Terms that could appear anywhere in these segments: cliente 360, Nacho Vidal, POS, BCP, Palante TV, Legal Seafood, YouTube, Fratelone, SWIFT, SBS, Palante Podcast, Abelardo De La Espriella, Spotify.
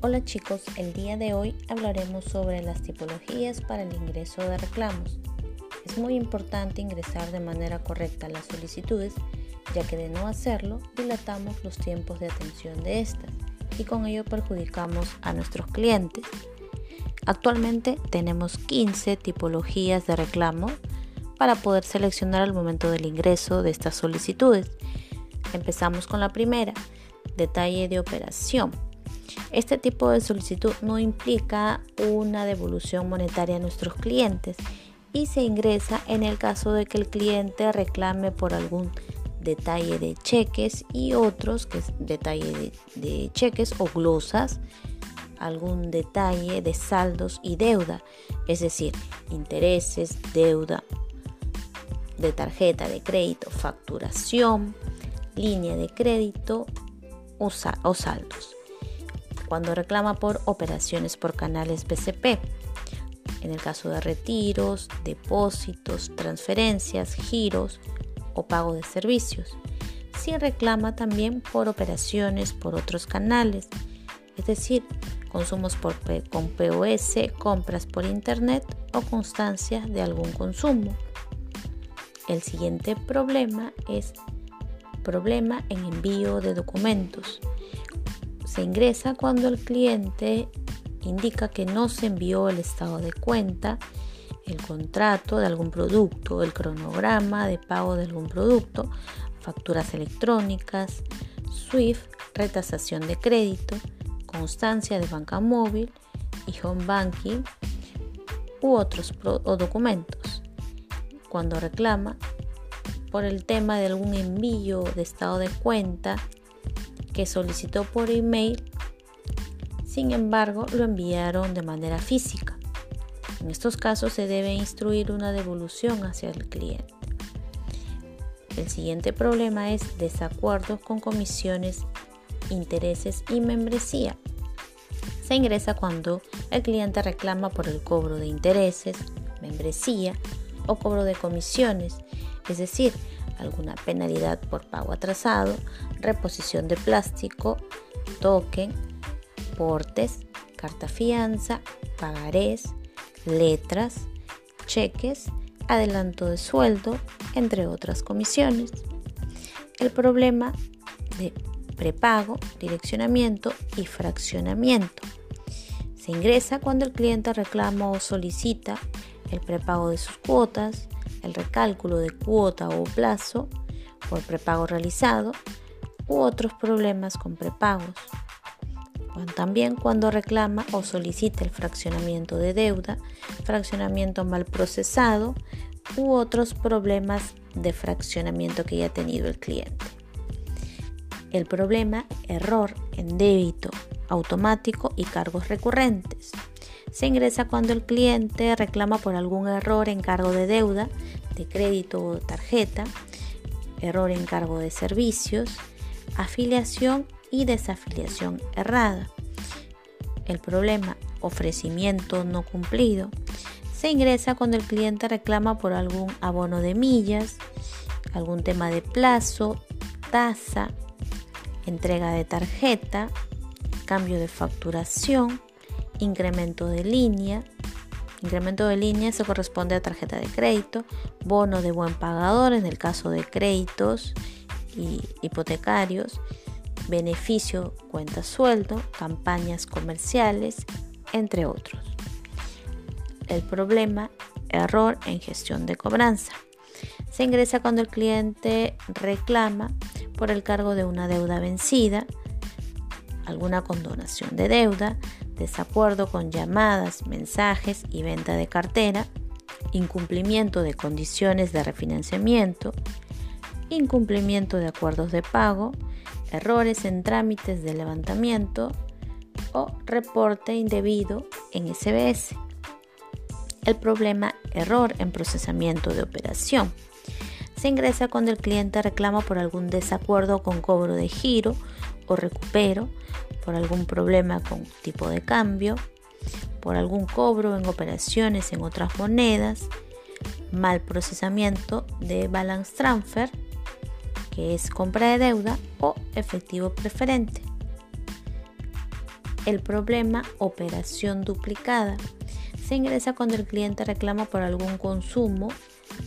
Hola chicos, el día de hoy hablaremos sobre las tipologías para el ingreso de reclamos. Es muy importante ingresar de manera correcta las solicitudes, ya que de no hacerlo, dilatamos los tiempos de atención de estas y con ello perjudicamos a nuestros clientes. Actualmente tenemos 15 tipologías de reclamo para poder seleccionar al momento del ingreso de estas solicitudes. Empezamos con la primera, detalle de operación. Este tipo de solicitud no implica una devolución monetaria a nuestros clientes y se ingresa en el caso de que el cliente reclame por algún detalle de cheques y otros, que es detalle de cheques o glosas, algún detalle de saldos y deuda, es decir, intereses, deuda de tarjeta de crédito, facturación, línea de crédito o saldos. Cuando reclama por operaciones por canales BCP, en el caso de retiros, depósitos, transferencias, giros o pago de servicios. Si reclama también por operaciones por otros canales, es decir, consumos con POS, compras por internet o constancia de algún consumo. El siguiente problema es problema en envío de documentos. Se ingresa cuando el cliente indica que no se envió el estado de cuenta, el contrato de algún producto, el cronograma de pago de algún producto, facturas electrónicas, SWIFT, retasación de crédito, constancia de banca móvil y home banking u otros documentos. Cuando reclama por el tema de algún envío de estado de cuenta, que solicitó por email, sin embargo lo enviaron de manera física. En estos casos se debe instruir una devolución hacia el cliente. El siguiente problema es desacuerdos con comisiones, intereses y membresía. Se ingresa cuando el cliente reclama por el cobro de intereses, membresía o cobro de comisiones, es decir, alguna penalidad por pago atrasado, reposición de plástico, token, portes, carta fianza, pagarés, letras, cheques, adelanto de sueldo, entre otras comisiones. El problema de prepago, direccionamiento y fraccionamiento. Se ingresa cuando el cliente reclama o solicita el prepago de sus cuotas, el recálculo de cuota o plazo por prepago realizado u otros problemas con prepagos. También cuando reclama o solicita el fraccionamiento de deuda, fraccionamiento mal procesado u otros problemas de fraccionamiento que ya ha tenido el cliente. El problema, error en débito automático y cargos recurrentes. Se ingresa cuando el cliente reclama por algún error en cargo de deuda, de crédito o tarjeta, error en cargo de servicios, afiliación y desafiliación errada. El problema, ofrecimiento no cumplido. Se ingresa cuando el cliente reclama por algún abono de millas, algún tema de plazo, tasa, entrega de tarjeta, cambio de facturación, incremento de línea se corresponde a tarjeta de crédito, bono de buen pagador en el caso de créditos y hipotecarios, beneficio cuenta sueldo, campañas comerciales, entre otros. El problema, error en gestión de cobranza. Se ingresa cuando el cliente reclama por el cargo de una deuda vencida, alguna condonación de deuda, desacuerdo con llamadas, mensajes y venta de cartera, incumplimiento de condiciones de refinanciamiento, incumplimiento de acuerdos de pago, errores en trámites de levantamiento o reporte indebido en SBS. El problema, error en procesamiento de operación. Se ingresa cuando el cliente reclama por algún desacuerdo con cobro de giro o recupero, por algún problema con tipo de cambio, por algún cobro en operaciones en otras monedas, mal procesamiento de balance transfer, que es compra de deuda o efectivo preferente. el problema operación duplicada. Se ingresa cuando el cliente reclama por algún consumo,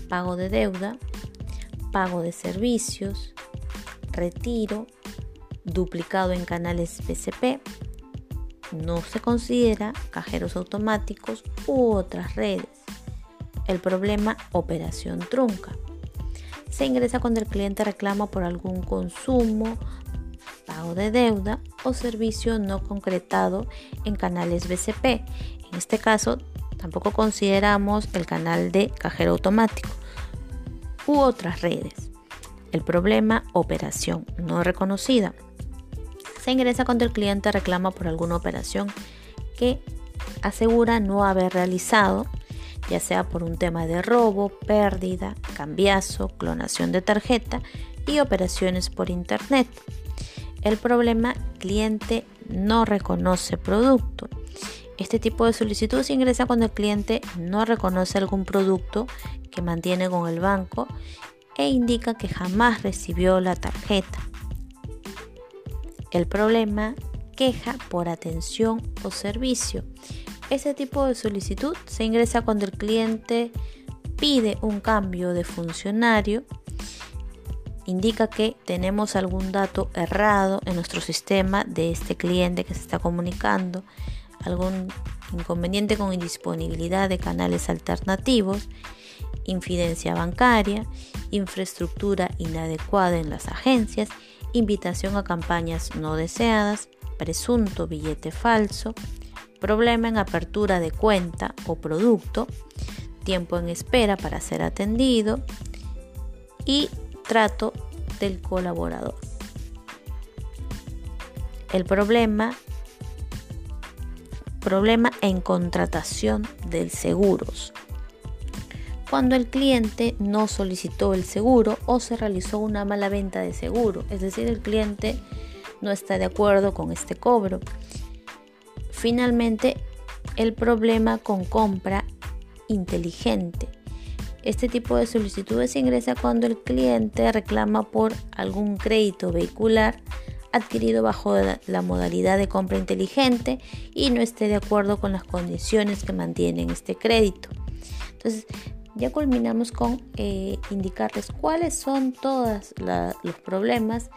pago de deuda, pago de servicios, retiro, duplicado en canales BCP. No se considera cajeros automáticos u otras redes. El problema operación trunca. Se ingresa cuando el cliente reclama por algún consumo, pago de deuda o servicio no concretado en canales BCP. En este caso, tampoco consideramos el canal de cajero automático u otras redes. El problema operación no reconocida. Se ingresa cuando el cliente reclama por alguna operación que asegura no haber realizado, ya sea por un tema de robo, pérdida, cambiazo, clonación de tarjeta y operaciones por internet. El problema cliente no reconoce producto. Este tipo de solicitud se ingresa cuando el cliente no reconoce algún producto que mantiene con el banco e indica que jamás recibió la tarjeta. El problema queja por atención o servicio. Este tipo de solicitud se ingresa cuando el cliente pide un cambio de funcionario, indica que tenemos algún dato errado en nuestro sistema de este cliente que se está comunicando, algún inconveniente con indisponibilidad de canales alternativos, infidencia bancaria, infraestructura inadecuada en las agencias, invitación a campañas no deseadas, presunto billete falso, problema en apertura de cuenta o producto, tiempo en espera para ser atendido y trato del colaborador. El problema en contratación de seguros. Cuando el cliente no solicitó el seguro o se realizó una mala venta de seguro, es decir, el cliente no está de acuerdo con este cobro. Finalmente, el problema con compra inteligente. Este tipo de solicitudes se ingresa cuando el cliente reclama por algún crédito vehicular adquirido bajo la modalidad de compra inteligente y no esté de acuerdo con las condiciones que mantienen este crédito. Entonces, ya culminamos con indicarles cuáles son todos los problemas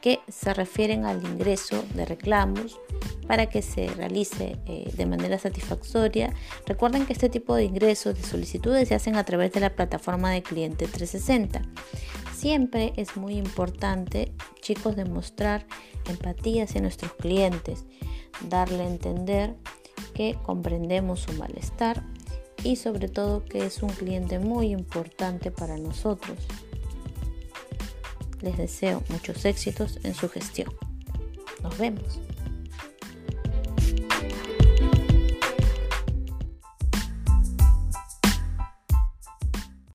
que se refieren al ingreso de reclamos para que se realice de manera satisfactoria. Recuerden que este tipo de ingresos de solicitudes se hacen a través de la plataforma de cliente 360. Siempre es muy importante, chicos, demostrar empatía hacia nuestros clientes, darle a entender que comprendemos su malestar y sobre todo que es un cliente muy importante para nosotros. Les deseo muchos éxitos en su gestión. Nos vemos.